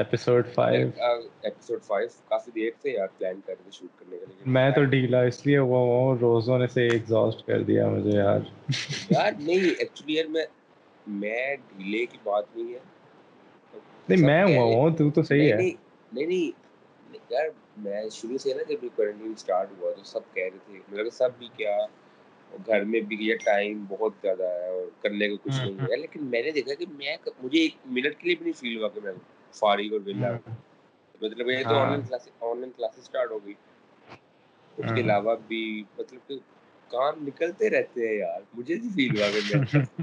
Episode 5 کافی دیر سے یار پلان کر کے شوٹ کرنے کا, لیکن میں تو ڈھیلا اس لیے ہوا ہوں, روزوں نے سے ایگزاسٹ کر دیا مجھے یار نہیں ایکچولی یار میں ڈھیلے کی بات نہیں ہے, نہیں میں ہوا ہوں, تو تو صحیح ہے. نہیں یار میں شروع سے نا جب یہ کوارنٹائن سٹارٹ ہوا تو سب کہہ رہے تھے, مطلب سب بھی کیا گھر میں بھی یہ ٹائم بہت زیادہ ہے اور کرنے کا کچھ نہیں ہے, لیکن میں نے دیکھا کہ میں مجھے ایک منٹ کے لیے بھی نہیں فیل ہوا کہ میں فارغ اور ویلا, مطلب یہ تو آن لائن کلاسز سٹارٹ ہو گئی, اس کے علاوہ بھی مطلب کہ کام نکلتے رہتے ہیں یار, مجھے بھی فیل ہوا کہ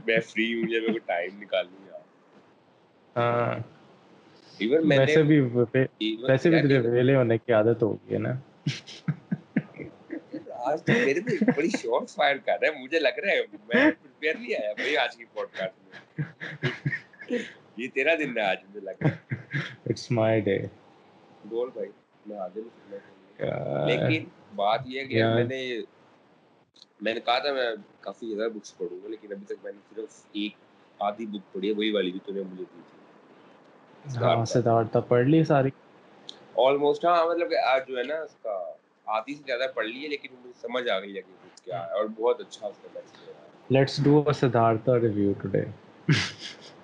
میں فری ہوں یا میرے کو ٹائم نکالوں یار. ہاں ایون میں ویسے بھی تجھے ویلے ہونے کی عادت ہو گئی ہے نا. آج تو میرے پہ بڑی شارٹ فائر کر رہا ہے, مجھے لگ رہا ہے میں پریپیئر نہیں آیا بھائی آج کی پوڈ کاسٹ میں. یہ تیرا دن ہے آج, مجھے لگ رہا ہے اٹس مائی ڈے. بول بھائی میں عادل ہوں, لیکن بات یہ ہے کہ میں نے کہا تھا میں کافی زیادہ بکس پڑھوں گا, لیکن ابھی تک میں نے صرف ایک آدھی بک پڑھی ہے, وہی والی بھی تو نے مجھے دی تھی. ہاں سدھارتھ پڑھ لی ساری آلموسٹ. ہاں مطلب کہ آج جو ہے نا اس کا آدھی سے زیادہ پڑھ لی ہے, لیکن مجھے سمجھ آ گئی ہے کہ کچھ کیا ہے اور بہت اچھا اس کا میسج ہے. Let's do a Siddharth review today.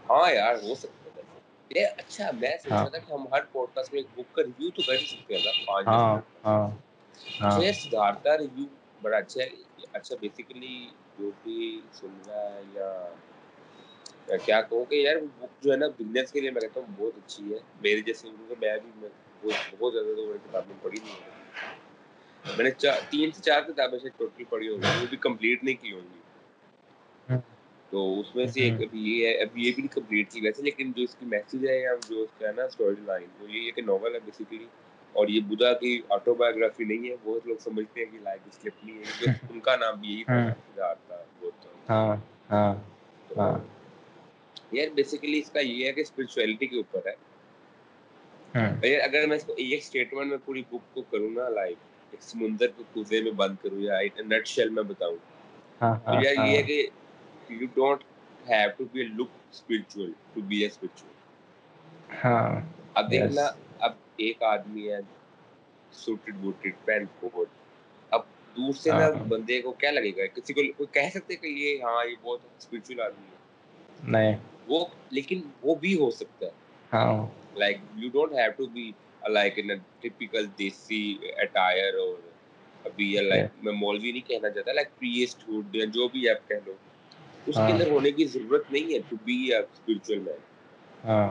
ہاں یار ہو سکتا ہے. اچھا میں سوچ رہا تھا کہ ہم ہر پوڈ کاسٹ میں ایک بک کا ریویو تو کر ہی سکتے ہیں. ہاں ہاں ہاں سدھارتھ ریویو بڑا اچھا ہے. اچھا بیسیکلی جو بھی سن رہا ہے یا کیا کہوں کہ یار بک جو ہے نا بزنس کے لیے میں کہتا ہوں بہت اچھی ہے. میرے جیسے میں بھی بہت زیادہ تو کتابیں پڑھی نہیں ہوں, میں نے 3 سے 4 کتابیں سے ٹوٹل پڑھی ہوگی, وہ بھی کمپلیٹ نہیں کی ہوں گی. تو اس میں سے ایک ابھی یہ بھی کمپلیٹ کی ویسے, لیکن جو اس کی میسج ہے یا جو اس کا ہے نا اسٹوری لائن, وہ یہ ہے کہ ناول ہے بیسیکلی, اور یہ بدھا کی آٹو بایوگرافی نہیں ہے. بہت لوگ سمجھتے ہیں کہ لائف اسکرپٹ نہیں ہے, کیونکہ ان کا نام بھی یہی تھا سدھارتھ تھا. ہاں ہاں ہاں یار بیسیکلی اس کا یہ ہے کہ اسپرچویلٹی کے اوپر ہے. اگر میں ایک اسٹیٹمنٹ میں پوری بک کو کروں نا, لائف سمندر کو کوزے میں بند کروں یا نٹ شیل میں بتاؤں, تو یار یہ ہے کہ you don't have to be look spiritual to be a spiritual. ہاں اب دیکھنا, اب ایک آدمی ہے سوٹڈ بوٹڈ پین کوٹ, اب دور سے نا بندے کو کیا لگے گا, کسی کو کہہ سکتے کہ یہ ہاں یہ بہت اسپرچوئل آدمی ہے نہیں وہ, لیکن وہ بھی ہو سکتا ہے. ہاں like you don't have to be like in a typical desi attire or abhi like میں مولوی نہیں کہنا چاہتا, like priesthood یا جو بھی آپ کہہ لو, اس کے اندر ہونے کی ضرورت نہیں ہے to be a spiritual man. ہاں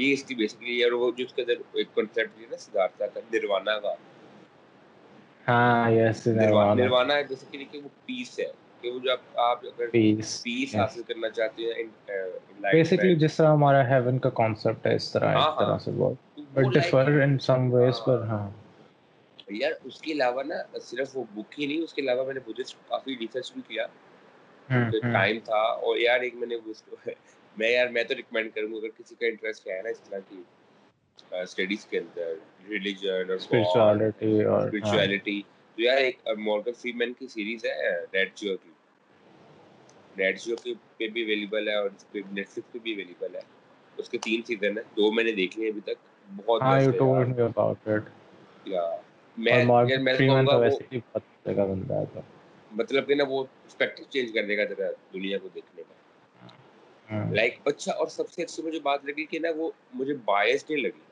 یہ اس کی بیسکلی یار وہ جو اس کے اندر ایک کنسیپٹ ہے نا سدھارتھ کا نروانا کا. ہاں یس نروانا ہے بیسکلی کہ وہ پیس ہے, کہ وہ جو آپ اگر پیس حاصل کرنا چاہتے ہیں بیسکلی جس طرح ہمارا ہیون کا کانسیپٹ ہے اس طرح سے بہت یار. اس کے علاوہ نا صرف وہ بک ہی نہیں, اس کے علاوہ میں نے بدھسٹ کافی ریسرچ بھی کیا ٹائم تھا, اور یار ایک میں نے میں تو ریکمینڈ کروں گا اگر کسی کا انٹرسٹ ہے نا اس طرح کی اسٹڈیز کے اندر, ریلیجن اور اسپرچویلٹی, تو یار ایک مورگن فریمن کی سیریز ہے ریڈ شیو کی پہ بھی اویلیبل ہے اور نیٹ فلکس پہ بھی اویلیبل ہے. اس کے 3 سیزن ہیں, 2 میں نے دیکھ لیے ابھی تک. بہت مطلب کہ نا وہ پرسپیکٹو چینج کرنے کا ذرا دنیا کو دیکھنے کا لائک اچھا. اور سب سے اچھی مجھے بات لگی کہ نا وہ مجھے بائس نہیں لگی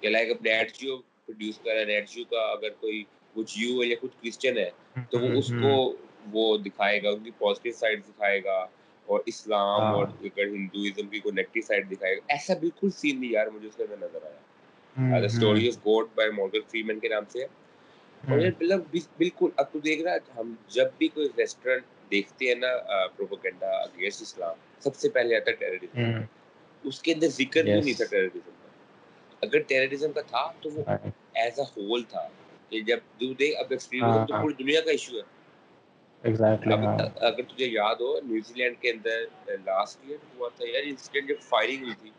کہ لائک اب نیٹ جیو پروڈیوس کر رہا ہے, نیٹ جیو کا اگر کوئی وہ جیو ہے یا کچھ کرسچن ہے تو وہ اس کو وہ دکھائے گا, ان کی پازیٹیو سائڈ دکھائے گا, اور اسلام اور ہندوازم کی کنیکٹو سائڈ دکھائے گا. ایسا بالکل سین نہیں یار مجھے اس میں نظر آیا. The Story of God by Morgan Freeman کے نام سے ہے, اور یہ بالکل اب تو دیکھ رہا ہم جب بھی کوئی ریسٹورینٹ دیکھتے ہیں نا پروپیگنڈا اگینسٹ اسلام, سب سے پہلے آتا ہے ٹیررزم. اس کے اندر ذکر بھی نہیں تھا ٹیررزم کا, اگر ٹیررزم کا تھا تو وہ ایز اے ہول تھا کہ جب تو دیکھ اب ایکسٹریمزم تو پوری دنیا کا ایشو ہے. اگر تجھے یاد ہو نیوزی لینڈ کے اندر لاسٹ ایئر ہوا تھا یار انسیڈنٹ جب فائرنگ ہوئی تھی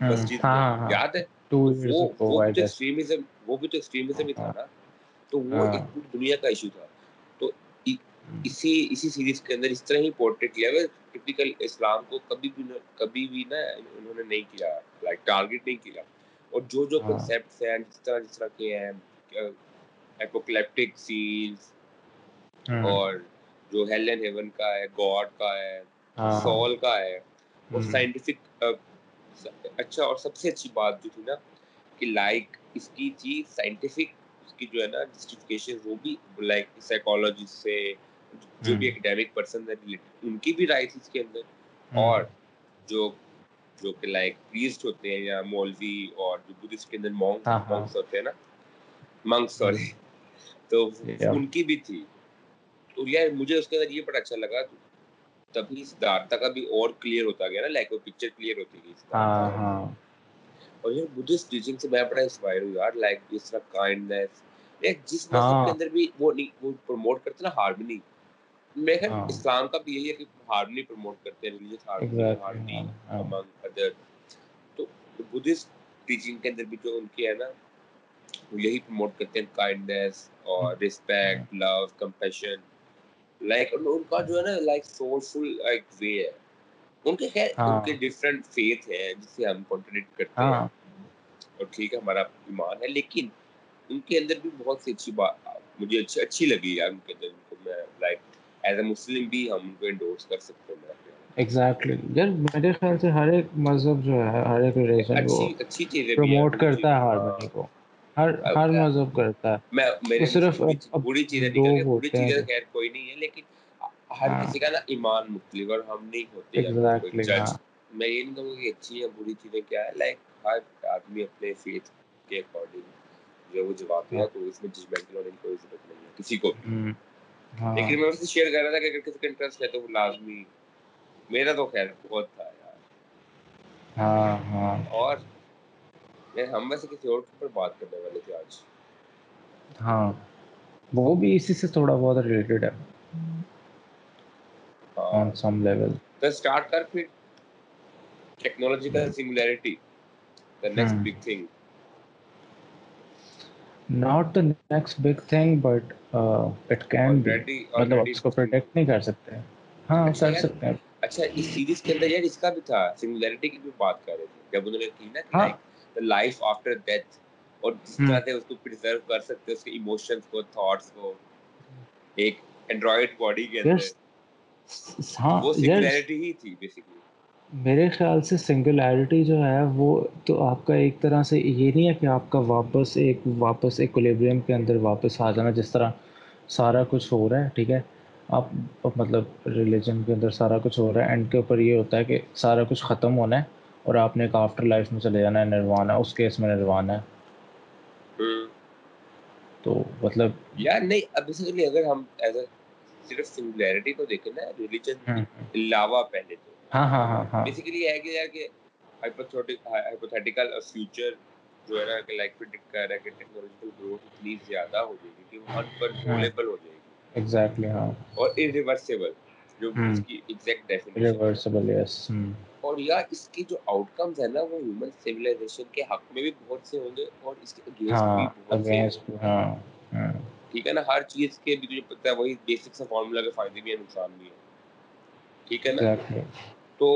مسجد میں, یاد ہے وہ بھی تو ایکسٹریمزم ہی تھا نا, تو وہ ایک پوری دنیا کا ایشو تھا. تو اسی سیریز کے اندر اس طرح ہی پورٹریٹ کیا گیا. ٹپیکل اسلام کو کبھی بھی نا انہوں نے نہیں کیا, لائک ٹارگیٹ نہیں کیا. اور جو کنسیپٹس ہیں جس طرح کے ہیں ایپوکلیپٹک سینز, اور جو ہیل اینڈ ہیون کا ہے, گاڈ کا ہے, سول کا ہے, اور سائنٹیفک. اچھا, اور سب سے اچھی بات جو تھی نا کہ لائک اس کی چیز سائنٹیفک اس کی جو ہے نا جسٹیفیکیشن وہ بھی لائک سائیکالوجسٹ سے جو بھی اکیڈیمک پرسن ہیں ان کی بھی رائے تھی اس کے اندر. اور جو کہ لائک پریسٹ ہوتے ہیں یا مولوی, اور جو بدھسٹ کے اندر مونکس ہوتے ہیں نا, منکس سوری, تو ان کی بھی تھی. تو یار مجھے اس کے اندر یہ بڑا اچھا لگا, تبھی سدھارتھا کا بھی اور کلیئر ہوتا گیا نا, لائک وہ پکچر کلیئر ہوتی گئی. اور یار بدھسٹ ٹیچنگ سے میں بڑا انسپائر ہوں یار, لائک اس طرح کائنڈنیس جس مذہب کے اندر بھی وہ پروموٹ کرتے نا ہارمنی. میں خیال اسلام کا بھی یہی ہے کہ ہارمنی پروموٹ کرتے ہیں, ریلیجس ہارمنی امنگ ادر. تو بدھسٹ ٹیچنگ کے اندر بھی جو ان کی ہے نا وہ یہی پروموٹ کرتے ہیں, کائنڈنیس اور ریسپیکٹ, لو, کمپیشن. لائک ان کا جو ہے نا لائک سورسفل ایک وے ہے ان کے. خیر ان کے ڈفرینٹ فیتھ ہیں جس سے ہم کنٹریڈکٹ کرتے ہیں, اور ٹھیک ہے ہمارا ایمان ہے, لیکن ان کے اندر بھی بہت سی اچھی بات مجھے اچھی لگی یار ان کے اندر. ان کو میں لائک ایز اے مسلم بھی ہم ان کو انڈورس کر سکتے ہیں. ایگزیکٹلی یار, میرے خیال سے ہر ایک مذہب جو ہے, ہر ایک ریلیجن کو اچھی چیزیں پروموٹ کرتا ہے, ہارمونی کو ہر مذہب کرتا ہے. صرف بری چیزیں خیر کوئی نہیں ہے, لیکن ہر کسی کا نا ایمان مختلف, اور ہم نہیں ہوتے جج. میں یہ نہیں کہوں کہ اچھی یا بری چیزیں کیا ہے, لائک ہر آدمی اپنے فیتھ کے اکارڈنگ جو وہ جواب دیا, تو اس میں ججمنٹل ہونے کی کوئی ضرورت نہیں ہے کسی کو. لیکن میں اسے شیئر کر رہا تھا کہ اگر کسی کا انٹرسٹ ہے تو وہ لازمی. میرا تو خیر بہت تھا یار, اور ہم ویسے کسی اور پر بات کرنے والے تھے آج. ہاں وہ بھی اسی سے تھوڑا بہت ریلیٹڈ ہے on some level. تو start کر پھر technological similarity, the next big thing. Not the next big thing, but it can be. مطلب اس کو predict نہیں کر سکتے. ہاں کر سکتے ہیں. اچھا اس سیریز کے اندر یار اس کا بھی تھا, similarity کی بھی بات کر رہے تھے جب انہوں نے کی نا کہ the life after death, اور جس طرح سے اس کو preserve کر سکتے اس کے emotions کو, thoughts کو, ایک android body کے اندر. ہاں وہ سنگلیرٹی ہی تھی بیسیکلی. میرے خیال سے سنگلیرٹی جو ہے وہ تو آپ کا ایک طرح سے یہ نہیں ہے کہ آپ کا واپس ایکولیبریم کے اندر واپس آ جانا, جس طرح سارا کچھ ہو رہا ہے. ٹھیک ہے, آپ مطلب ریلیجن کے اندر سارا کچھ ہو رہا ہے, اینڈ کے اوپر یہ ہوتا ہے کہ سارا کچھ ختم ہونا ہے اور آپ نے ایک آفٹر لائف میں چلے جانا ہے. نروانا اس کیس میں نروانا ہے. تو مطلب یار نہیں, اب بیسیکلی اگر ہم ایز اے صرف سنگلیرٹی کو دیکھیں نا ریلیجن علاوہ پہلے تو بیسیکلی یہ ہے کہ یار کہ ہائپوتھیٹیکل اور فیوچر جو ہے نا کہ لائک پریڈکٹ کر رہا ہے کہ ٹیکنالوجیکل گروتھ اتنی زیادہ ہو جائے گی کہ وہ انکنٹرولبل ہو جائے گی. ایگزیکٹلی, ہاں, اور ارریورسیبل جو اس کی ایگزیکٹ ڈیفینیشن ہے, ارریورسیبل. یس. اور یار اس کی جو آؤٹ کمز ہیں نا وہ ہیومن سیویلائزیشن کے حق میں بھی بہت سے ہوں گے, اور اس کے اگینسٹ بھی بہت سے. ہاں ٹھیک ہے نا, ہر چیز کے بھی تجھے پتہ ہے وہی بیسک سے فارمولا کے فائدے بھی ہیں, نقصان بھی ہیں. ٹھیک ہے نا, تو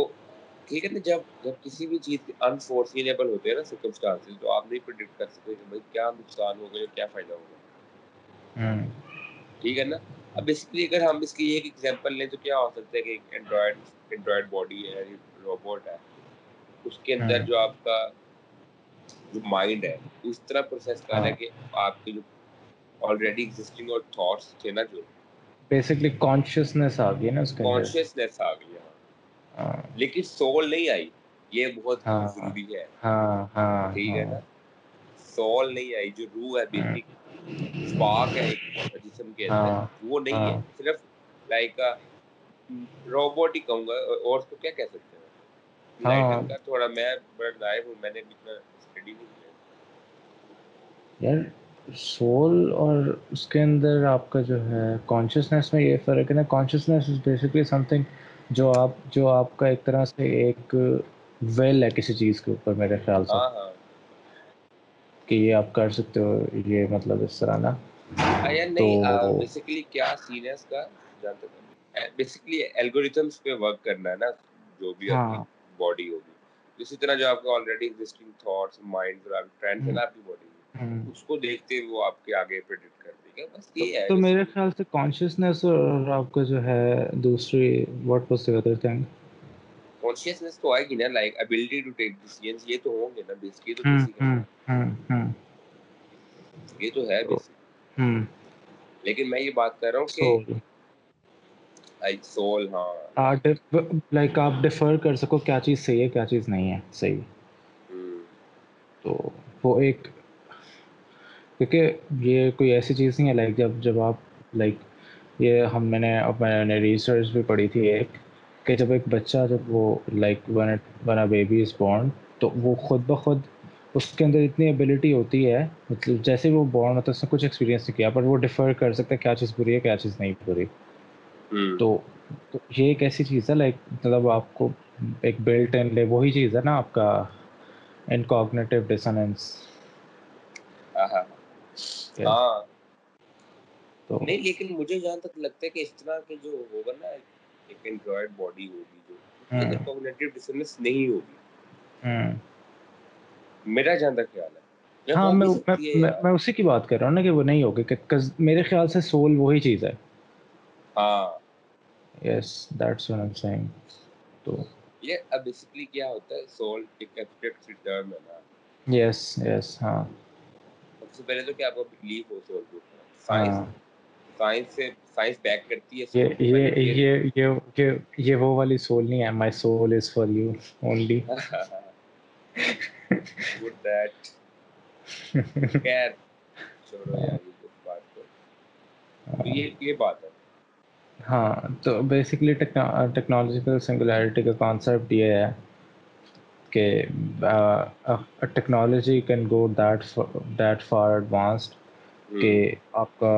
ٹھیک ہے نا, جب کسی بھی چیز انفورسینیبل ہوتے ہیں نا سرکمسٹانسز, تو آپ نہیں پریڈکٹ کر سکتے کہ بھائی کیا نقصان ہوگا یا کیا فائدہ ہوگا. ٹھیک ہے نا, اب بیسکلی اگر ہم اس کی ایک ایگزامپل لیں تو کیا ہو سکتا ہے کہ ایک اینڈرائڈ باڈی ہے, روبوٹ ہے, اس کے اندر جو آپ کا جو مائنڈ ہے اس طرح پروسیس کرنا ہے کہ آپ کے جو already existing اور thoughts تھے نا جو basically consciousness آ گئی نا اس کے اندر, consciousness آ گئی. ہاں لیکن soul نہیں آئی, یہ بہت ضروری ہے. ہاں ٹھیک ہے نا, soul نہیں آئی, جو روح ہے بیسک spark ہے جسم کے اندر, وہ نہیں ہے. صرف لائک روبوٹ ہی کہوں گا, اور اس کو کیا کہہ سکتے ہیں. لائٹن کا تھوڑا میں بڑا لائف ہوں, میں نے اتنا اسٹڈی نہیں کیا یار. سول اور اس کے اندر آپ کا جو ہے کانشیسنیس میں یہ فرق ہے نا. Consciousness is basically something جو آپ کا ایک طرح سے ایک ویل ہے کسی چیز کے اوپر, میرے خیال سے کہ یہ آپ کر سکتے ہو, یہ مطلب اس طرح نا. نہیں بیسیکلی کیا سین ہے اس کا جانتے تھے بیسکلی الگوریتھمس پہ ورک کرنا ہے نا, جو بھی آپ باڈی ہوگی اسی طرح جو آپ کا آلریڈی ایگزسٹنگ تھاٹس مائنڈ اور ٹرینڈز ہیں آپ کی باڈی میں, اس کو دیکھتے ہوئے وہ آپ کے آگے پریڈکٹ کر دے گا. بس یہ ہے. تو میرے خیال سے کانشیسنیس اور آپ کا جو ہے دوسری what was the other thing, consciousness تو آئے گی نا, like ability to take decisions یہ تو ہوں گے نا بیسکلی, تو یہ تو ہے بیسکلی. لیکن میں یہ بات کر رہا ہوں کہ سول, ہاں لائک آپ ڈیفر کر سکو کیا چیز صحیح ہے کیا چیز نہیں ہے صحیح. تو وہ ایک, کیونکہ یہ کوئی ایسی چیز نہیں ہے لائک جب آپ لائک یہ ہم میں نے ریسرچ بھی پڑھی تھی ایک, کہ جب ایک بچہ جب وہ like when a baby is born تو وہ خود بخود اس کے اندر اتنی ایبلٹی ہوتی ہے, مطلب جیسے وہ بورن ہوتا ہے اس نے کچھ ایکسپیرینس نہیں کیا پر وہ ڈیفر کر سکتا ہے کیا چیز بری ہے کیا چیز نہیں بری. تو یہ ایک ایسی چیز ہے لائک مطلب آپ کو ایک بلٹ ان لے وہی چیز ہے نا آپ کا انکوگنیٹو ڈسوننس. نہیں لیکن مجھے جہاں تک لگتا ہے کہ اس طرح کے جو ہوگا نا ایک انڈرائڈ باڈی ہوگی جو کوگنیٹو ڈسوننس نہیں ہوگی, میرا جہاں تک خیال ہے. ہاں میں اسی کی بات کر رہا ہوں نا کہ وہ نہیں ہوگی, میرے خیال سے سول وہی چیز ہے. ہاں yes that's what I am seeing. تو یہ اب بیسیکلی کیا ہوتا ہے, سول ایک ایبسٹریکٹ ٹرم ہے نا. یس یس ہاں, سب سے پہلے تو کیا آپ کو بلیف ہو سول کو, سائنس بیک کرتی ہے. یہ وہ والی سول نہیں ہے my soul is for you only. Good that. Care. چھوڑو یار اس بات کو, یہ بات ہے. ہاں تو بیسکلی ٹیکنالوجیکل سنگولیرٹی کا کانسیپٹ یہ ہے کہ technology can go that far advanced کہ آپ کا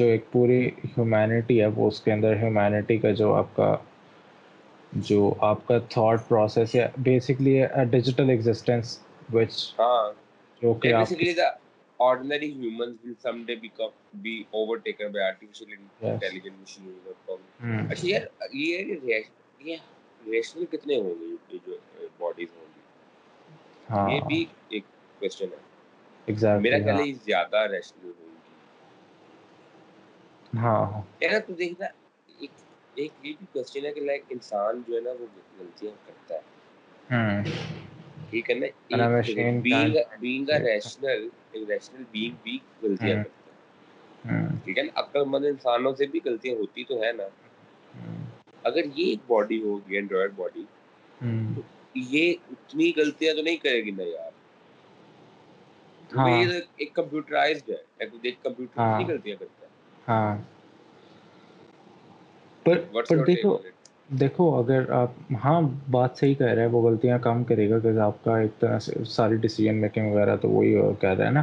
جو ایک پوری ہیومینٹی ہے وہ اس کے اندر ہیومینٹی کا جو آپ کا تھاٹ پروسیس ہے basically digital existence which basically the ordinary humans will someday be overtaken by artificial intelligent machines. Actually yaar ye rational kitne honge ye jo bodies hongi, ha ye bhi ek question hai. Exactly mera khayal hai zyada rational hongi. Ha yaar tu dekhna ek ye bhi question hai ki like insaan jo hai na wo galtiyan karta hai, ٹھیک ہے نا, being a rational being بھی غلطیاں کرتا ہے, ٹھیک ہے نا. عقل مند انسانوں سے بھی غلطیاں ہوتی تو ہے نا. اگر یہ ایک باڈی ہوگی اینڈرائڈ باڈی, یہ اتنی غلطیاں تو نہیں کرے گی نا یار. یہ ایک کمپیوٹرائزڈ ہے, ایک کمپیوٹر اتنی غلطیاں کرتا ہے. ہاں پر دیکھو اگر آپ, ہاں بات صحیح کہہ رہے ہیں, وہ غلطیاں کم کرے گا کیونکہ آپ کا ایک طرح سے ساری ڈیسیجن میکنگ وغیرہ تو وہی کہہ رہا ہے نا.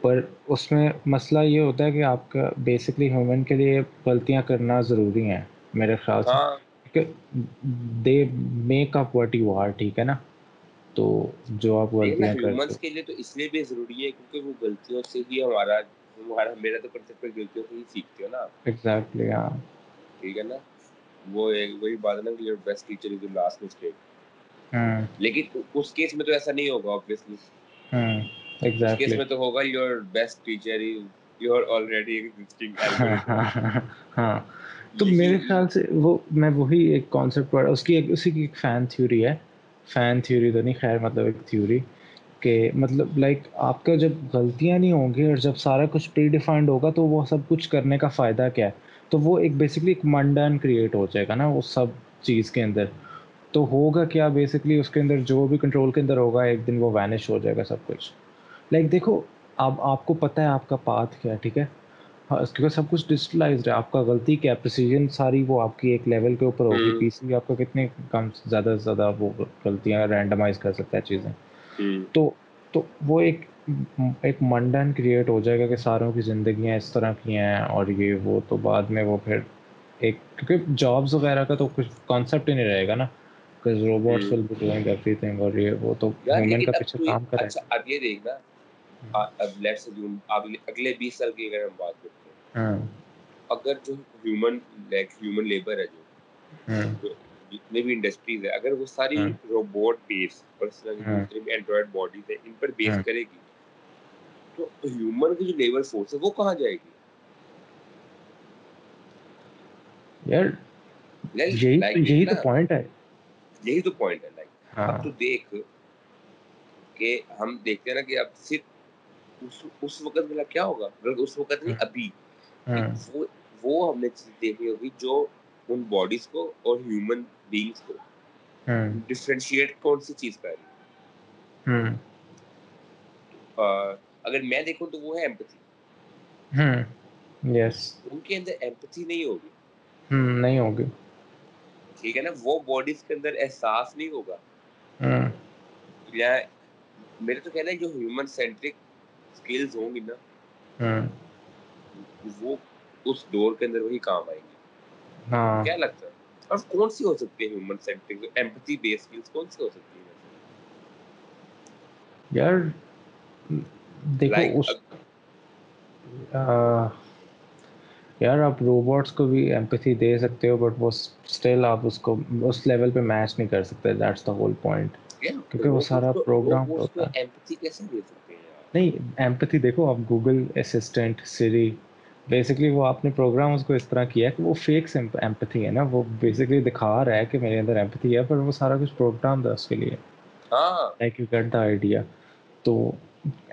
پر اس میں مسئلہ یہ ہوتا ہے کہ آپ کا بیسکلی ہیومن کے لیے غلطیاں کرنا ضروری ہیں میرے خیال سے, کہ they make up what you are, ٹھیک ہے نا. تو جو آپ غلطیاں کرتے ہیں ہیومنس کے لیے تو اس لیے بھی ضروری ہے کیونکہ وہ غلطیوں سے ہی ہمارا میرا تو کنسیپٹ ہے غلطیوں سے ہی سیکھتے ہو نا. ایگزیکٹلی ہاں, ٹھیک ہے نا. وہ وہی بات نا کہ your best teacher is your last mistake. لیکن اس کیس میں تو ایسا نہیں ہوگا obviously. اس کیس میں تو ہوگا your best teacher is your already existing algorithm. ہاں تو میرے خیال سے وہ میں وہی ایک کانسیپٹ پڑھا, اسی کی ایک فین تھیوری ہے, فین تھیوری تو نہیں خیر مطلب ایک تھیوری کہ مطلب لائک آپ کا جب غلطیاں نہیں ہوں گی اور جب سارا کچھ پری ڈیفائنڈ ہوگا تو وہ سب کچھ کرنے کا فائدہ کیا ہے. تو وہ ایک بیسکلی ایک منڈان کریٹ ہو جائے گا نا وہ سب چیز کے اندر. تو ہوگا کیا بیسکلی اس کے اندر جو بھی کنٹرول کے اندر ہوگا ایک دن وہ وینش ہو جائے گا سب کچھ. لائک دیکھو اب آپ کو پتہ ہے آپ کا پاتھ کیا ہے, ٹھیک ہے, کیونکہ سب کچھ ڈیجیٹلائزڈ ہے. آپ کا غلطی کیا ہے, پریسیژن ساری وہ آپ کی ایک لیول کے اوپر ہوگی. پی سی آپ کا کتنے کم زیادہ سے زیادہ وہ غلطیاں رینڈمائز کر سکتا ہے چیزیں. تو وہ ایک منڈن کریٹ ہو جائے گا کہ ساروں کی زندگیاں اس طرح کی ہیں اور یہ وہ. تو بعد میں وہ پھر ایک کیونکہ جابز وغیرہ کا تو کچھ کانسیپٹ ہی نہیں رہے گا نا, because robots will be doing every thing اور یہ وہ. تو ہیومن کا پیچھے کام کرے. اچھا اب یہ دیکھنا, اب لیٹس اسیوم اگلے 20 سال کی اگر ہم بات کرتے ہیں اگر جو ہیومن لیبر ہے جو جتنے بھی انڈسٹریز ہے اگر وہ ساری robot base personal android bodies ہیں ان پر بیس کرے گی تو ہیومن کی جو لیبر فورس ہے وہ کہاں جائے گی یار؟ یہی تو پوائنٹ ہے لائک اب تو دیکھ کہ ہم دیکھتے ہیں نا کہ اب صرف اس وقت والا کیا ہوگا، اس وقت نہیں ابھی وہ ہم نے دیکھی ہوگی جو ان باڈیز کو اور ہیومن بینگز کو ڈفرینشیٹ کون سی چیز کر رہی ہے۔ اگر میں دیکھوں تو وہ ہے ایمپتھی، یس ان کے اندر ایمپتھی نہیں ہوگی ٹھیک ہے نا، وہ باڈیز کے اندر احساس نہیں ہوگا۔ یا میرے تو کہنا ہے جو ہیومن سینٹرک اسکلز ہوں گی نا وہ اس دور کے اندر وہی کام آئیں گی۔ ہاں کیا لگتا ہے اور کون سی ہو سکتی ہے human centric empathy base skills کون سی ہو سکتی ہے؟ یار دیکھو یار آپ روبوٹس کو بھی ایمپتھی دے سکتے ہو بٹ وہ اسٹل آپ اس کو اس لیول پہ میچ نہیں کر سکتے، دیٹس دا ہول پوائنٹ، کیونکہ وہ سارا پروگرام ہوتا ہے۔ ایمپتھی کیسے دے سکتے ہیں؟ نہیں ایمپتھی دیکھو آپ گوگل اسسٹنٹ سیری بیسکلی وہ آپ نے پروگرام اس کو اس طرح کیا کہ وہ فیک ایمپتھی ہے نا، وہ بیسکلی دکھا رہا ہے کہ میرے اندر ایمپتھی ہے پر وہ سارا کچھ پروگرام تھا اس کے لیے، like you get the idea. تو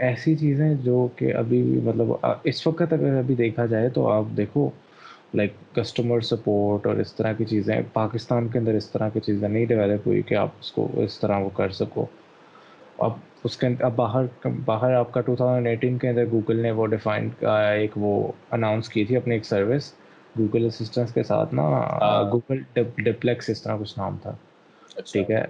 ایسی چیزیں جو کہ ابھی مطلب اس وقت اگر ابھی دیکھا جائے تو آپ دیکھو لائک کسٹمر سپورٹ اور اس طرح کی چیزیں پاکستان کے اندر اس طرح کی چیزیں نہیں ڈیولپ ہوئی کہ آپ اس کو اس طرح وہ کر سکو۔ اب اس کے اب باہر آپ کا 2018 کے اندر گوگل نے وہ ڈیفائن ایک وہ اناؤنس کی تھی اپنی ایک سروس گوگل اسسٹنس کے ساتھ نا، گوگل ڈپلیکس اس طرح کچھ نام تھا، ٹھیک ہے۔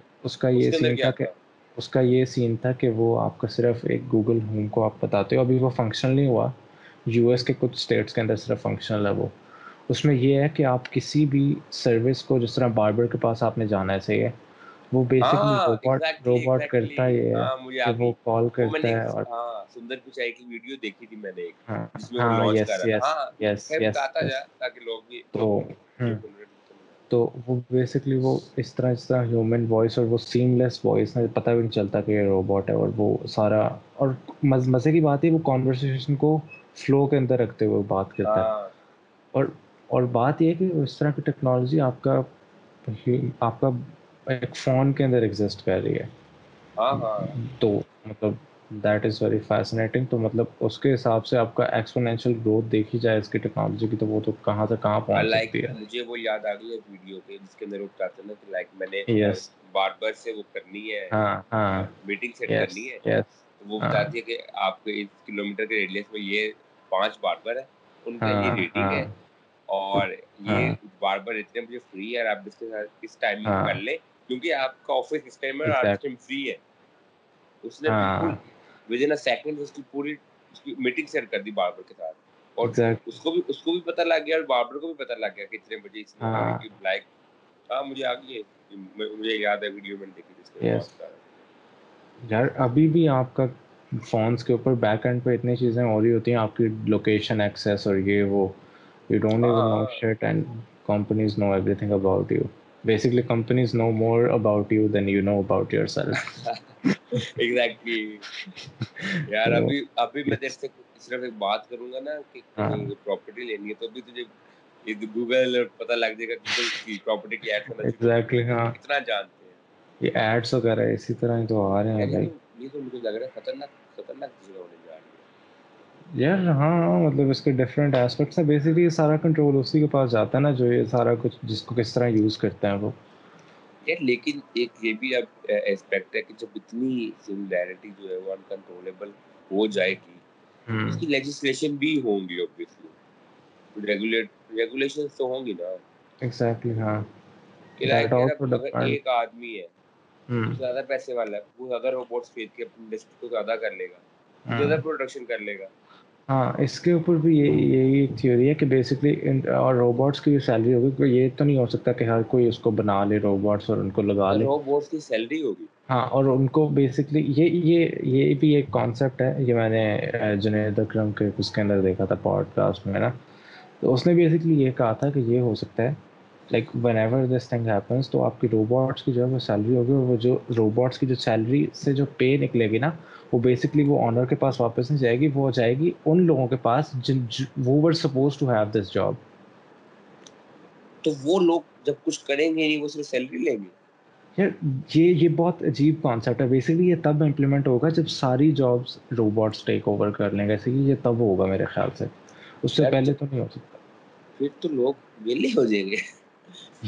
اس کا یہ سین تھا کہ وہ آپ کا صرف ایک گوگل ہوم کو آپ بتاتے ہو، ابھی وہ فنکشنل نہیں ہوا، یو ایس کے کچھ اسٹیٹس کے اندر صرف فنکشنل ہے وہ۔ اس میں یہ ہے کہ آپ کسی بھی سروس کو جس طرح باربر کے پاس آپ نے جانا ہے صحیح ہے، وہ بیسکلی روبوٹ کرتا ہے، وہ کال کرتا ہے اور سندر پچائی کی ویڈیو دیکھی تھی میں نے ایک جس میں وہ لانچ کر رہا ہے، تاکہ لوگ بھی تو وہ بیسکلی وہ اس طرح ہیومن وائس اور وہ سیم لیس وائس میں پتہ بھی نہیں چلتا کہ یہ روبوٹ ہے، اور وہ سارا اور مزے کی بات ہے وہ کانورسیشن کو فلو کے اندر رکھتے ہوئے بات کرتا ہے۔ اور بات یہ ہے کہ اس طرح کی ٹیکنالوجی آپ کا ایک فون کے اندر ایگزسٹ کر رہی ہے، تو مطلب دیٹ از ویری فیسنیٹنگ۔ تو مطلب اس کے حساب سے آپ کا ایکسپونینشیل گروتھ دیکھی جائے اس کی ٹیکنالوجی کی تو وہ تو کہاں سے کہاں پہنچ سکتی ہے۔ مجھے وہ یاد آ گئی ہے ویڈیو کے جس کے اندر وہ بتاتے ہیں نا کہ لائک میں نے باربر سے وہ کرنی ہے، ہاں میٹنگ سیٹ کرنی ہے، وہ بتاتی ہے کہ آپ کے 1 کلومیٹر کے ریڈیس میں یہ 5 باربر ہے، ان کا یہ ریٹنگ ہے اور یہ باربر اتنے مجھے فری ہے، آپ اس کے ساتھ کس ٹائمنگ کر لیں کیونکہ آپ کا آفس اس ٹائم ہے اور آپ ٹائم فری ہے۔ اس نے within a second اس کی پوری میٹنگ سیٹ کر دی باربر کے ساتھ، اور اس کو بھی پتہ لگ گیا اور باربر کو بھی پتہ لگ گیا کہ اتنے بجے اس نے لائک۔ ہاں مجھے آگے مجھے یاد ہے ویڈیو میں دیکھی جس کے بعد۔ یار ابھی بھی آپ کا فونس کے اوپر بیک اینڈ پہ اتنی چیزیں ہو رہی ہوتی ہیں، آپ کی لوکیشن ایکسیس اور یہ وہ، you don't even know shit and companies know everything about you. Basically companies know more about you than you know about yourself. Exactly. Yaar abhi main tere se sirf ek baat karunga na ki property leni hai to abhi tujhe ek Google pata lag jayega Google ki property ki ad samajh exactly ha kitna jante hain ye ads वगैरह isi tarah hi to aa rahe hain bhai ye to mujhe lag raha hai khatarnak cheez hone ja rahi hai yaar ha matlab iske different aspects hai basically sara control usi ke paas jata hai na jo ye sara kuch jisko kis tarah use karte hain wo یار۔ لیکن ایک یہ بھی اب aspect ہے کہ جب اتنی سملیرٹی جو ہے وہ انکنٹرولبل ہو جائے گی، اس کی لیجسلیشن بھی ہوں گی، اوبویسلی ریگولیشنز تو ہوں گی نا۔ ایگزیکٹلی ہاں، ایک آدمی ہے زیادہ پیسے والا ہے وہ زیادہ روبوٹس خرید کے اپنی انڈسٹری کو زیادہ کر لے گا، زیادہ پروڈکشن کر لے گا۔ ہاں اس کے اوپر بھی یہی ایک تھیوری ہے کہ بیسکلی اور روبوٹس کی جو سیلری ہوگی یہ تو نہیں ہو سکتا کہ ہر کوئی اس کو بنا لے روبوٹس اور ان کو لگا لے، روبوٹس کی سیلری ہوگی ہاں، اور ان کو بیسکلی یہ بھی ایک کانسیپٹ ہے، یہ میں نے جنید اکرم کے اس کے اندر دیکھا تھا پوڈ کاسٹ میں نا، تو اس نے بیسکلی یہ کہا تھا کہ یہ ہو سکتا ہے like whenever this thing happens تو آپ کی روبوٹس کی جو ہے وہ سیلری ہوگی اور وہ جو روبوٹس کی جو سیلری سے جو پے نکلے گی نا وہ بیسکلی وہ آنر کے پاس واپس نہیں جائے گی، وہ جائے گی ان لوگوں کے پاس جن وہ were suppose to have this job. تو وہ لوگ جب کچھ کریں گے نہیں، وہ صرف سیلری لیں گے. یار یہ بہت عجیب کانسیپٹ ہے. بیسکلی یہ تب امپلیمنٹ ہوگا جب ساری جابس روبوٹس ٹیک اوور کر لیں گے، ایسے کہ یہ تب ہوگا میرے خیال سے، اس سے پہلے تو نہیں ہو سکتا. پھر تو لوگ ویلے ہو جائیں گے.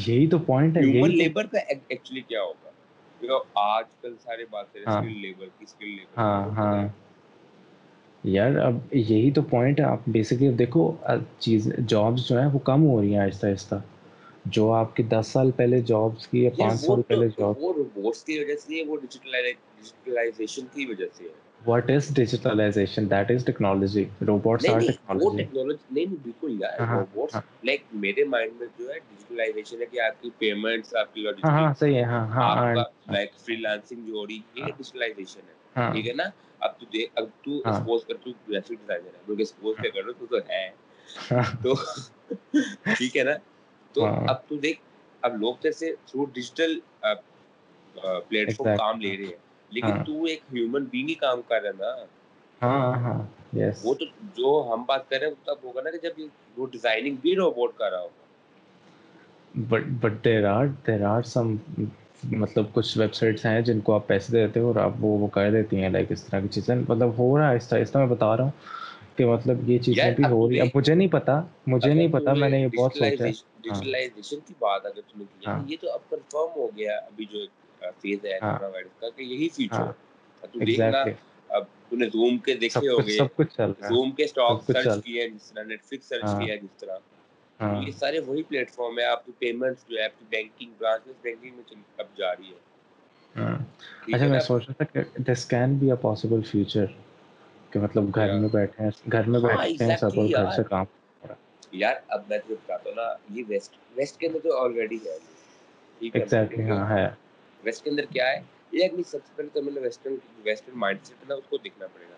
یہی تو پوائنٹ ہے. ہیومن لیبر کا ایکچولی کیا ہوگا؟ جو آج کل سارے بات ہے اسکل لیبر کی، اسکل لیبر. ہاں یار اب یہی تو پوائنٹ ہے. آپ بیسکلی دیکھو چیز جابس جو ہیں وہ کم ہو رہی ہیں آہستہ آہستہ. جو آپ کے 10 سال پہلے جابس کی یا 5 سال پہلے جاب، وہ روبوٹس کی وجہ سے، وہ ڈیجیٹلائزیشن کی وجہ سے ہے. What is digitalisation? That is technology. Robots are technology. نہیں بالکل یار، روبوٹس لائک میرے مائنڈ میں جو ہے ڈیجیٹلائزیشن ہے کہ آپ کی پیمنٹس، آپ کی لاجسٹکس. ہاں صحیح ہے. ہاں ہاں لائک فری لانسنگ جو ہو رہی ہے یہ ڈیجیٹلائزیشن ہے، ٹھیک ہے نا. اب تو دیکھ، اب تو سپوز کر تو گرافک ڈیزائنر ہے، کیونکہ سپوز کر رہے تو ہے تو ٹھیک ہے نا. تو اب تو دیکھ، اب لوگ جیسے تھرو ڈیجیٹل پلیٹ فارم کام لے رہے ہیں، لیکن تو ایک ہیومن بینگ ہی کام کر رہا نا. ہاں ہاں یس. وہ تو جو ہم بات کر رہے ہیں وہ تب ہوگا نا کہ جب وہ ڈیزائننگ بھی روبوٹ کر رہا ہوگا. بٹ دیر آر سم، مطلب کچھ ویب سائٹس ہیں جن کو آپ پیسے دیتے ہو اور آپ وہ کر دیتی ہیں لائک اس طرح کی چیزیں. مطلب ہو رہا ہے آہستہ آہستہ، میں بتا رہا ہوں کہ مطلب یہ چیزیں بھی ہو رہی. اب مجھے نہیں پتا، میں نے یہ بہت سوچا. ڈیجیٹلائزیشن کی بات اگر تم نے کی ہے، یہ تو اب کنفرم ہو گیا ابھی جو فیز ہے کرونا وائرس کا، کہ یہی فیچر تو دیکھنا. اب تم نے زوم کے دیکھے ہو گئے، سب کچھ چل رہا ہے. زوم کے اسٹاک سرچ کیے، جس طرح نیٹ فلکس سرچ کیا، جس طرح یہ سارے وہی پلیٹ فارم ہے. آپ کی پیمنٹس جو ہے، آپ کی بینکنگ، برانچ بینکنگ میں اب جا رہی ہے. اچھا میں سوچ رہا تھا کہ this can be a possible future, کہ مطلب گھر میں بیٹھے ہیں سب اور گھر سے کام. یار اب میں تمہیں بتاتا ہوں نا، یہ ویسٹ کے اندر تو آلریڈی ہے. ایگزیکٹلی ہاں ہے. ویسٹ کے اندر کیا ہے یہ، کہ سب سے پہلے تو ہمیں ویسٹرن مائنڈ سیٹ نا اس کو دیکھنا پڑے گا.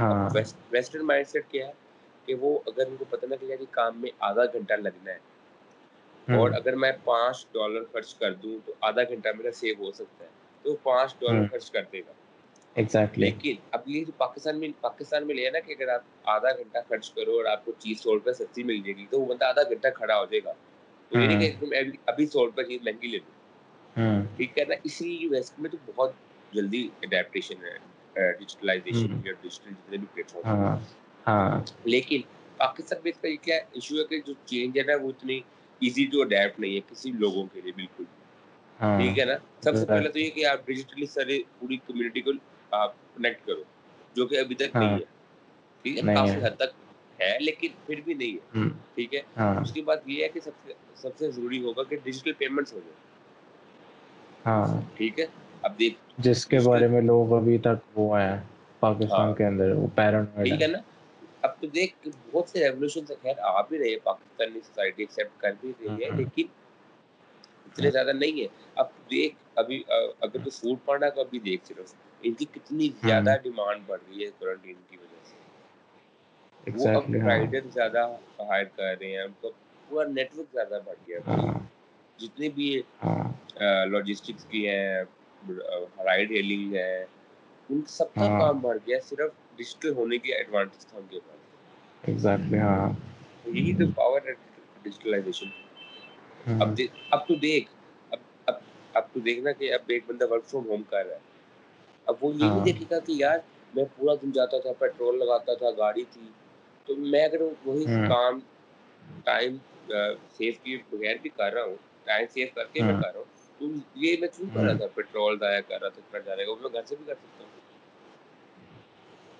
ہاں ویسٹرن مائنڈ سیٹ کیا ہے کہ وہ اگر ان کو پتہ نہ کہ یار کام میں آدھا گھنٹہ لگنا ہے اور اگر میں $5 خرچ کر دوں تو آدھا گھنٹہ میرا سیو ہو سکتا ہے، تو $5 خرچ کر دے گا. Exactly. لیکن اب یہ پاکستان میں لیا نا کہ اگر آپ آدھا گھنٹہ خرچ کرو اور آپ کو چیز $100 سستی مل جائے گی تو وہ بندہ آدھا گھنٹہ کھڑا ہو جائے گا. تو یہ نہیں کہ ابھی $100 چیز مہنگی لے لوں، ٹھیک ہے نا. اس لیے ویسٹ میں تو بہت جلدی اڈیپٹیشن ہے، ڈیجیٹلائزیشن یا ڈیجیٹل جتنے بھی پلیٹ فارم. لیکن پاکستان میں اس کا یہ کیا ایشو ہے کہ جو چینج ہے نا وہ اتنی ایزی ٹو اڈیپٹ نہیں ہے کسی لوگوں کے لیے بالکل، ٹھیک ہے نا. سب سے پہلے تو یہ کہ آپ ڈیجیٹلی سارے پوری کمیونٹی کو آپ کنیکٹ کرو، جو کہ ابھی تک نہیں ہے، ٹھیک ہے. کافی حد تک ہے لیکن پھر بھی نہیں ہے، ٹھیک ہے. اس کے بعد یہ ہے کہ سب سے ضروری ہوگا کہ ڈیجیٹل پیمنٹس ہو جائے. ہاں ٹھیک ہے. اب دیکھ جس کے بارے میں لوگ ابھی تک وہ ہیں پاکستان کے اندر، وہ پیرانوئڈ، ٹھیک ہے نا. اب تو دیکھ بہت سے ریولیوشن خیر آ بھی رہے، پاکستانی سوسائٹی ایکسیپٹ کر بھی رہی ہے، لیکن اتنے زیادہ نہیں ہے. اب دیکھ ابھی اگر تو فوڈ پانڈا کا بھی دیکھ صرف ان کی کتنی زیادہ ڈیمانڈ بڑھ رہی ہے کوارنٹین کی وجہ سے. وہ اب رائڈر زیادہ ہائر کر رہے ہیں، ان کا پورا نیٹ ورک زیادہ بڑھ گیا. جتنے بھی لاجسٹکس کی ہیں، رائڈ ہیلنگ ہے، ان سب کا کام بڑھ گیا. صرف ڈیجیٹل ہونے کی ایڈوانٹیج تھا ان کے پاس. ایگزیکٹلی ہاں، یہی تو پاور ہے ڈیجیٹلائزیشن. اب تو دیکھنا کہ اب ایک بندہ ورک فرام ہوم کر رہا ہے، اب وہ یہ نہیں دیکھے گا کہ یار میں پورا دن جاتا تھا، پیٹرول لگاتا تھا، گاڑی تھی، تو میں اگر وہی کام ٹائم سیو کیے بغیر بھی کر رہا ہوں، ٹائم سیو کر کے میں کر رہا ہوں، تو یہ میں کیوں کر رہا تھا، پیٹرول ضائع کر رہا تھا، اتنا جانے کا میں گھر سے بھی کر سکتا ہوں.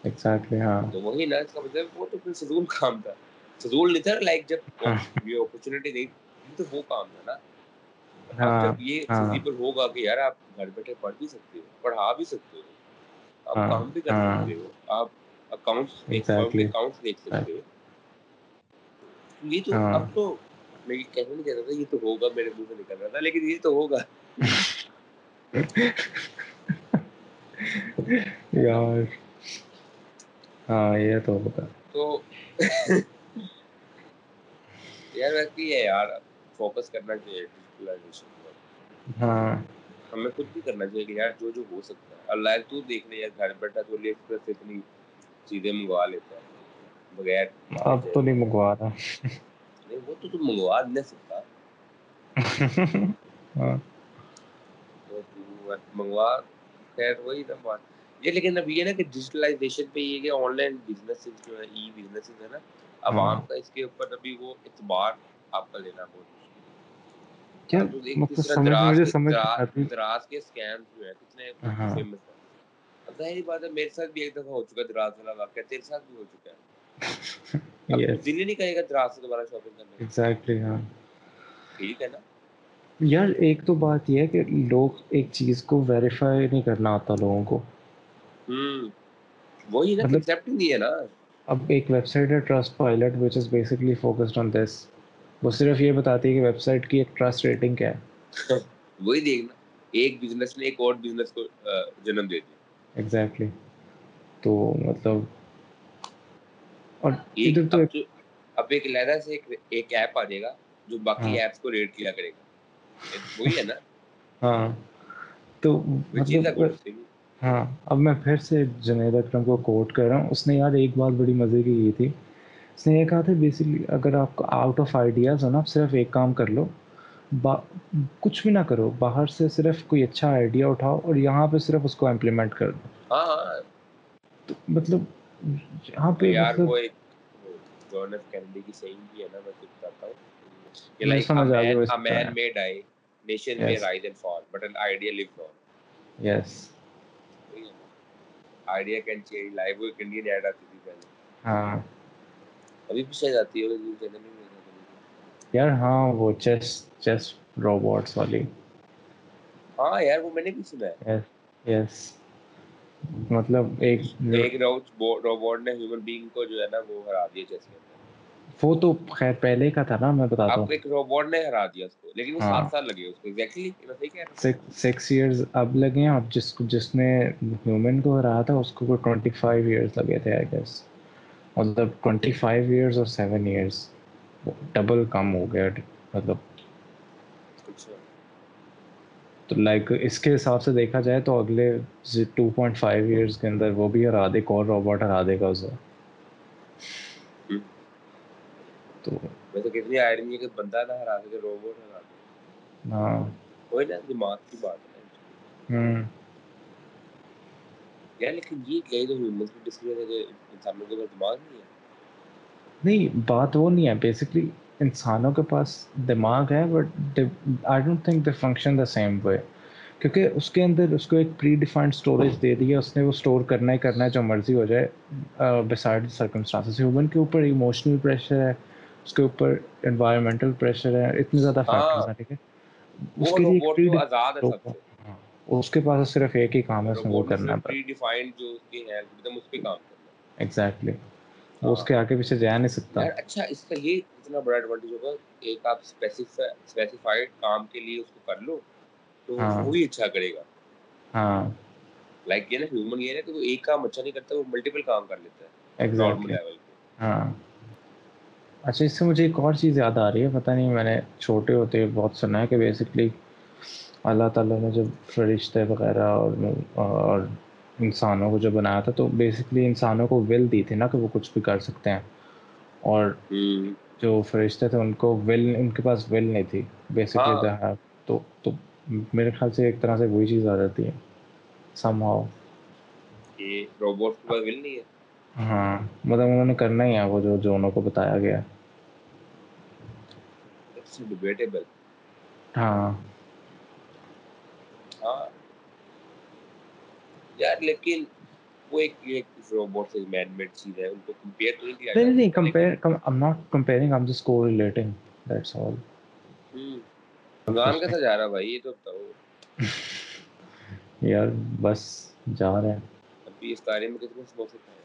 ایگزیکٹلی ہاں. تو وہی نا، اس کا مطلب وہ تو پھر فضول کام تھا. فضول نہیں تھا، لائک جب یہ اپرچونیٹی دی تو وہ کام تھا نا. جب یہ فزیبل ہوگا کہ یار آپ گھر بیٹھے پڑھ بھی سکتے ہو، پڑھا بھی سکتے ہو، آپ کام بھی کر سکتے ہو، آپ اکاؤنٹس دیکھ سکتے ہو، یہ تو اب تو میں کہنا نہیں چاہتا تھا، یہ تو ہوگا، میرے منہ سے نکل رہا تھا، لیکن یہ تو ہوگا. یار ہاں یہ تو ہوگا. تو یار ویسی ہے یار, فوکس کرنا چاہیے ڈیجیٹلائزیشن پر. ہاں ہمیں خود بھی کرنا چاہیے کہ یار جو جو ہو سکتا ہے. اللہ تو دیکھ لے یار, گھر بیٹھا تو لیفٹ پر سے اتنی چیزیں منگوا لیتا ہے بغیر. اب تو نہیں منگوا رہا. نہیں وہ تو تم منگوا نہیں سکتا. ہاں منگوا, خیر وہی تھا بات یہ. لیکن اب یہ نا کہ ڈیجیٹلائزیشن پہ یہ کہ آن لائن بزنسز جو ہے, ای بزنسز ہے نا, عوام کا اس کے اوپر ابھی وہ اعتبار آپ کا لینا بہت مشکل ہے. دراز کے اسکیم جو ہے کتنے فیمس ہیں. اب ظاہری بات ہے میرے ساتھ بھی ایک دفعہ ہو چکا ہے دراز والا واقعہ, تیرے ساتھ بھی ہو چکا ہے. اب دل ہی نہیں کہے گا دراز سے دوبارہ شاپنگ کرنے. ایگزیکٹلی. ہاں ٹھیک ہے نا یار, ایک تو بات یہ ہے کہ لوگ ایک چیز کو ویریفائی نہیں کرنا آتا لوگوں کو. وہی نا کنسیپٹ نہیں ہے نا. اب ایک ویب سائٹ ہے Trustpilot which is basically focused on this. وہ صرف یہ بتاتی ہے کہ ویب سائٹ کی ایک ٹرسٹ ریٹنگ کیا ہے. وہی دیکھنا, ایک بزنس نے ایک اور بزنس کو جنم دے دیا. ایگزیکٹلی. تو مطلب اور ادھر تو اب ایک علیحدہ سے ایک ایپ آ جائے گا جو باقی ایپس کو ریٹ کیا کرے گا. وہی ہے نا. ہاں تو ہاں اب میں پھر سے جنید اکرم کو کوٹ کر رہا ہوں. اس نے یار ایک بات بڑی مزے کی یہ تھی, اس نے یہ کہا تھا بیسکلی اگر آپ کو آؤٹ آف آئیڈیاز ہو نا, آپ صرف ایک کام کر لو, کچھ بھی نہ کرو, باہر سے صرف کوئی اچھا آئیڈیا اٹھاؤ اور یہاں پہ صرف اس کو امپلیمنٹ کر دو. ہاں مطلب یہاں پہ یار وہ ایک جان ایف کینیڈی کی سیئنگ بھی ہے نا, میں کچھ بتاتا ہوں کہ like a man may die, nation may rise and fall, but an idea lives on. Yes. Idea can change life. وہ ایک انڈین ایڈ آتی تھی پہلے. ہاں ابھی پیچھے جاتی ہے یار. ہاں وہ چیس روبوٹس والی. ہاں یار وہ میں نے بھی سنا ہے. یس مطلب ایک روبوٹ نے ہیومن بینگ کو جو ہے نا وہ ہرا دیا چیس میں. وہ تو خیر پہلے کا تھا نا, میں بتاتا ہوں. اب ایک روبوٹ نے ہرا دیا اس کو, لیکن وہ 7 سال لگے اس کو. ایگزیکٹلی صحیح کہہ رہا ہوں, 6 ایئرز اب لگے ہیں. اب جس نے ہیومن کو ہرایا تھا اس کو 25 ایئرز لگے تھے آئی گیس. مطلب 25 ایئرز اور 7 ایئرز ڈبل کم ہو گیا مطلب. تو لائک اس کے حساب سے دیکھا جائے تو اگلے 2.5 ایئرز کے اندر وہ بھی ہرا دے, ایک اور روبوٹ ہرا دے گا اسے. تو کتنی آئرنی ہے کہ بندہ نہ ہرا دے, روبوٹ ہرا دے. ہاں وہی نا دماغ کی بات ہے. یار لیکن یہ کہی تو ہیومنز کی ڈسکشن ہے کہ انسانوں کے پاس دماغ نہیں ہے. نہیں بات وہ نہیں ہے, بیسکلی انسانوں کے پاس دماغ ہے but I don't think they function the same way, کیونکہ اس کے اندر اس کو ایک پری ڈیفائنڈ اسٹوریج دے دی ہے. اس نے وہ اسٹور کرنا ہی کرنا ہے جو مرضی ہو جائے بسائڈ سرکمسٹانسز. ہیومن کے اوپر ایموشنل پریشر ہے, اس کے اوپر انوائرمنٹل پریشر ہے, اتنے زیادہ فیکٹرز ہیں. ٹھیک ہے اس کے لیے روبوٹ تو آزاد ہے سب سے. اس کے پاس صرف ایک ہی کام ہے, اس نے وہ کرنا ہے پری ڈیفائنڈ جو اس کی ہے ایکدم اس پہ کام کرنا ہے. ایگزیکٹلی وہ اس کے آگے پیچھے جا نہیں سکتا. اچھا اس کا یہ اتنا بڑا ایڈوانٹیج ہوگا, ایک آپ اسپیسیفائڈ کام کے لیے اس کو کر لو تو وہی اچھا کرے گا. ہاں لائک یہ نا ہیومن یہ ہے کہ وہ ایک کام اچھا نہیں کرتا, وہ ملٹیپل کام کر لیتا ہے نارمل لیول پہ. ہاں اچھا اس سے مجھے ایک اور چیز یاد آ رہی ہے, پتہ نہیں میں نے چھوٹے ہوتے بہت سنا ہے کہ بیسکلی اللہ تعالیٰ نے جب فرشتے وغیرہ اور انسانوں کو جو بنایا تھا تو بیسکلی انسانوں کو ول دی تھی نا کہ وہ کچھ بھی کر سکتے ہیں, اور جو فرشتے تھے ان کو ول, ان کے پاس ول نہیں تھی بیسکلی. تو میرے خیال سے ایک طرح سے وہی چیز آ جاتی ہے سم ہاؤ. یہ روبوٹ کے پاس ول نہیں ہے. ہاں مطلب انہوں نے کرنا ہی ہے وہ جو انہوں کو بتایا گیا ہے. ڈیبیٹیبل. ہاں ہاں یار لیکن وہ ایک روبوٹ سے مین میڈ چیز ہے, ان کو کمپیئر تو نہیں کیا. نہیں compare, I'm not comparing, I'm just correlating, that's all. رمضان کیسا جا رہا بھائی یہ تو بتاؤ. یار بس جا رہا ہے. ابھی اس تاریخ میں کتنے سموسے کھائے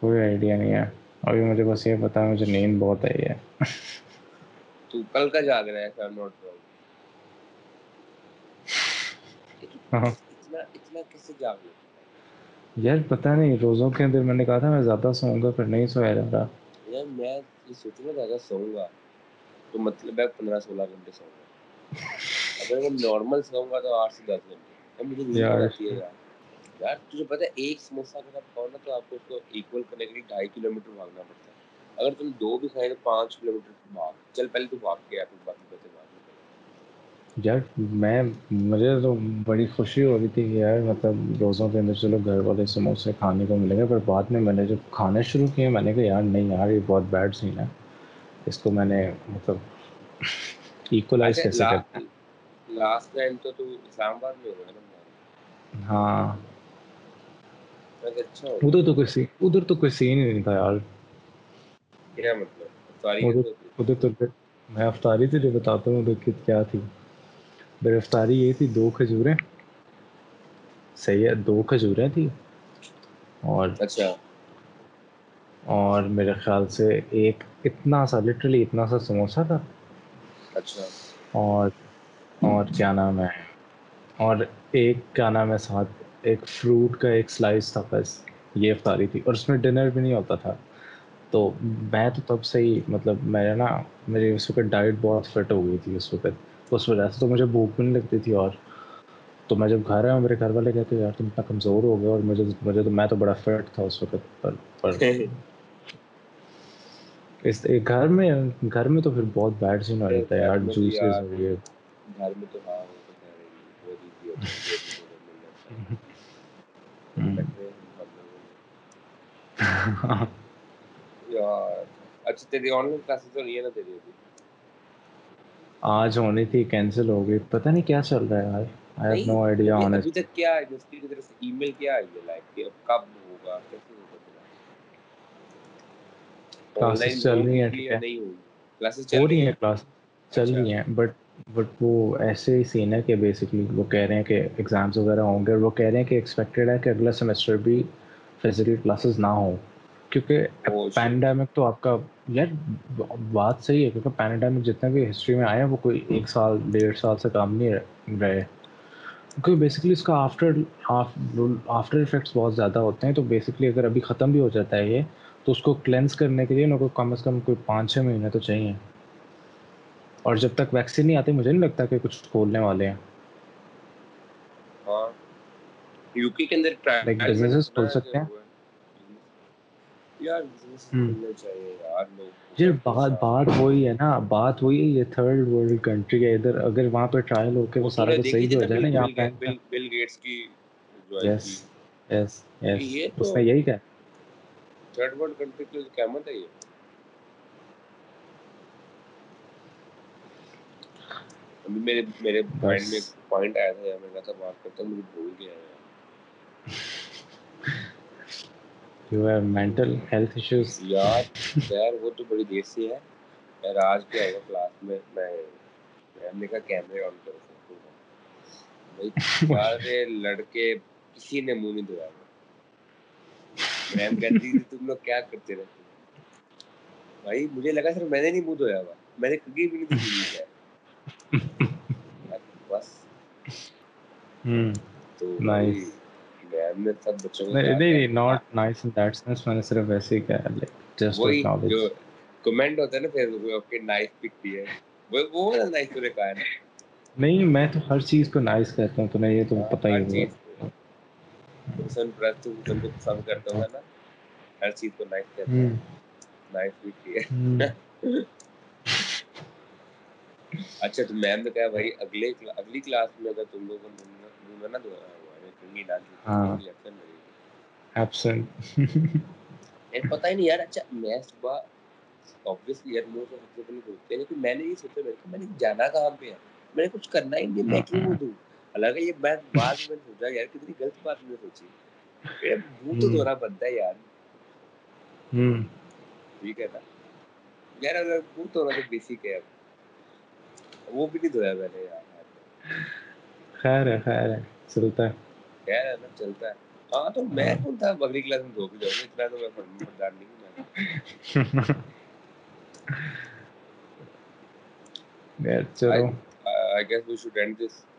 کوئی آئیڈیا نہیں ہے ابھی مجھے, بس یہ پتا مجھے نیند بہت آئی ہے. تو کل کا جاگ رہا ہے سر, نوٹ ڈاؤن. اتنا کیسے جاگ رہا یار پتہ نہیں, روزوں کے اندر میں نے کہا تھا میں زیادہ سوؤں گا پھر نہیں سویا جا رہا. یار میں یہ سوچوں گا کہ اگر سوؤں گا تو مطلب ہے 15-16 گھنٹے سوؤں گا. اگر میں نارمل سوؤں گا تو 8 سے 10 گھنٹے. مجھے نیند آتی ہے یار. یار تجھے پتہ ہے ایک سموسہ اگر آپ کھاؤ نا تو آپ کو اس کو ایکول کرنے کے لیے 2.5 کلو میٹر بھاگنا پڑتا ہے. اگر تم 2 بھی کھائے تو 5 کلو میٹر بھاگ. چل پہلے تو بھاگ کے آپ باتیں بھاگ. یار مجھے تو بڑی خوشی ہو رہی تھی کہ یار مطلب روزوں کے اندر چلو گھر والے سموسے کھانے کو ملے گا. پر بعد میں نے جب کھانا شروع کیا میں نے کہا یار نہیں یار یہ بہت بیڈ سین ہے. اس کو میں نے مطلب ایکولائز کیسے کرتے ہیں. لاسٹ ٹائم تو اسلام آباد میں ہوا نا. ہاں ادھر تو کوئی سین ہی نہیں تھا یار. کیا مطلب ادھر تو میں افطاری تھی جو بتاتا ہوں ادھر کیا تھی. میری افطاری یہ تھی 2 کھجوریں. صحیح ہے 2 کھجوریں تھی اور اچھا اور میرے خیال سے ایک اتنا سا لٹرلی اتنا سا سموسہ تھا. اچھا اور کیا نام ہے اور ایک کیا نام ہے ساتھ ایک فروٹ کا ایک سلائس تھا. بس یہ افطاری تھی اور اس میں ڈنر بھی نہیں ہوتا تھا. تو میں تو تب سے ہی مطلب میرا نا میری اس وقت ڈائٹ بہت فٹ ہو گئی تھی اس وقت. اس وجہ سے تو مجھے بھوک بھی نہیں لگتی تھی. اور تو میں جب گھر آیا میرے گھر والے کہتے یار تم اتنا کمزور ہو گئے. اور مجھے تو میں تو بڑا فٹ تھا اس وقت. پر اس گھر میں تو پھر بہت بیڈ سین ہو جاتا ہے یار. جوسز ہو گئے گھر میں تو. ہاں یار اچھا تیری آن لائن کلاسز تو نہیں ہے نا تیری. آج ہونی تھی کینسل ہو گئی. پتہ نہیں کیا چل رہا ہے یار. I have no idea honestly. ابھی تک کیا ہے دوسری کی طرف سے ای میل کیا آئی ہے لائک کہ اب کب ہوگا کیسے ہوگا. کلاسز چل رہی ہیں بٹ وہ ایسے ہی سین ہے کہ بیسکلی وہ کہہ رہے ہیں کہ ایگزامس وغیرہ ہوں گے اور وہ کہہ رہے ہیں کہ ایکسپیکٹیڈ ہے کہ اگلا سیمسٹر بھی فزیکل کلاسز نہ ہوں کیونکہ پینڈیمک تو آپ کا یار بات صحیح ہے کیونکہ پینڈیمک جتنا بھی ہسٹری میں آیا وہ کوئی 1 سال 1.5 سال سے کام نہیں رہے کیونکہ بیسکلی اس کا آفٹر افیکٹس بہت زیادہ ہوتے ہیں. تو بیسکلی اگر ابھی ختم بھی ہو جاتا ہے یہ تو اس کو کلینس کرنے کے لیے ان کو کم از کم کوئی 5-6 مہینے تو چاہیے. اور جب تک ویکسین نہیں آتی مجھے نہیں لگتا کہ کچھ کھولنے والے ہیں. ہاں یو کے کے اندر بزنسز کھول سکتے ہیں یار. یہ بات وہی ہے نا. بات وہی ہے. یہ 3rd ورلڈ کنٹری ہے. ادھر اگر وہاں پہ ٹرائل ہو کے وہ سارا کچھ صحیح ہو جائے نا. یہاں پہ بل گیٹس کی اس نے یہی کہا 3rd ورلڈ کنٹری کی قیامت ہے یہ. ابھی میرے مائنڈ میں پوائنٹ آیا تھا. میں کہا تھا بات کرتا ہوں مجھے بھول گیا. You have mental health issues یار. وہ تو بڑی دیر سے ہے یار. آج کیا ہوا کلاس میں نے کہا کیمرے آن کرو سارے لڑکے کسی نے منہ نہیں دھویا. میم کہتی تھی تم لوگ کیا کرتے رہتے بھائی. مجھے لگا سر میں نے نہیں منہ دھویا ہوا. میں نے کبھی بھی نہیں دھویا بس. تو نائس میم نے سب بچوں کو نہیں not nice in that sense. میں نے صرف ایسے ہی کہا لائک جسٹ نالج جو کمنٹ ہوتا ہے نا فیس بک پہ آپ کے نائس پک دی ہے وہ والا نائس تو نے کہا ہے نہیں. میں تو ہر چیز کو نائس کہتا ہوں. تمہیں یہ تو پتہ ہی ہوگا. سن پرستو تم کو پسند کرتا ہوگا نا ہر چیز کو لائک کرتا ہے. لائک بھی کیا. اچھا تو میم نے کہا بھائی اگلی کلاس میں اگر تم لوگوں کو منہ نہ دھویا ہوا ہے کہیں نہ کہیں لیکن ایبسنٹ یہ پتہ ہی نہیں یار. اچھا میں صبح obviously یار منہ سے کتنے دھوتے ہیں کہ میں نے یہ سوچا میں نے جانا کہاں پہ ہے. میں نے کچھ کرنا ہی نہیں. میں کیوں منہ دھوں. حالانکہ یہ بات بعد میں سوچا یار کتنی غلط بات میں سوچی. منہ تو دھونا بنتا ہے یار. ٹھیک ہے نا یار. اگر منہ دھونا تو بیسک ہے. اب وہ بھی نہیں دھویا میں نے یار. خیر ہے چلتا ہے. خیر ہے نا چلتا ہے. ہاں تو میں کون تھا اگلی کلاس میں دھو کے جاؤں گا. اتنا تو میں فرماندار نہیں ہوں. چلو I guess we should end this.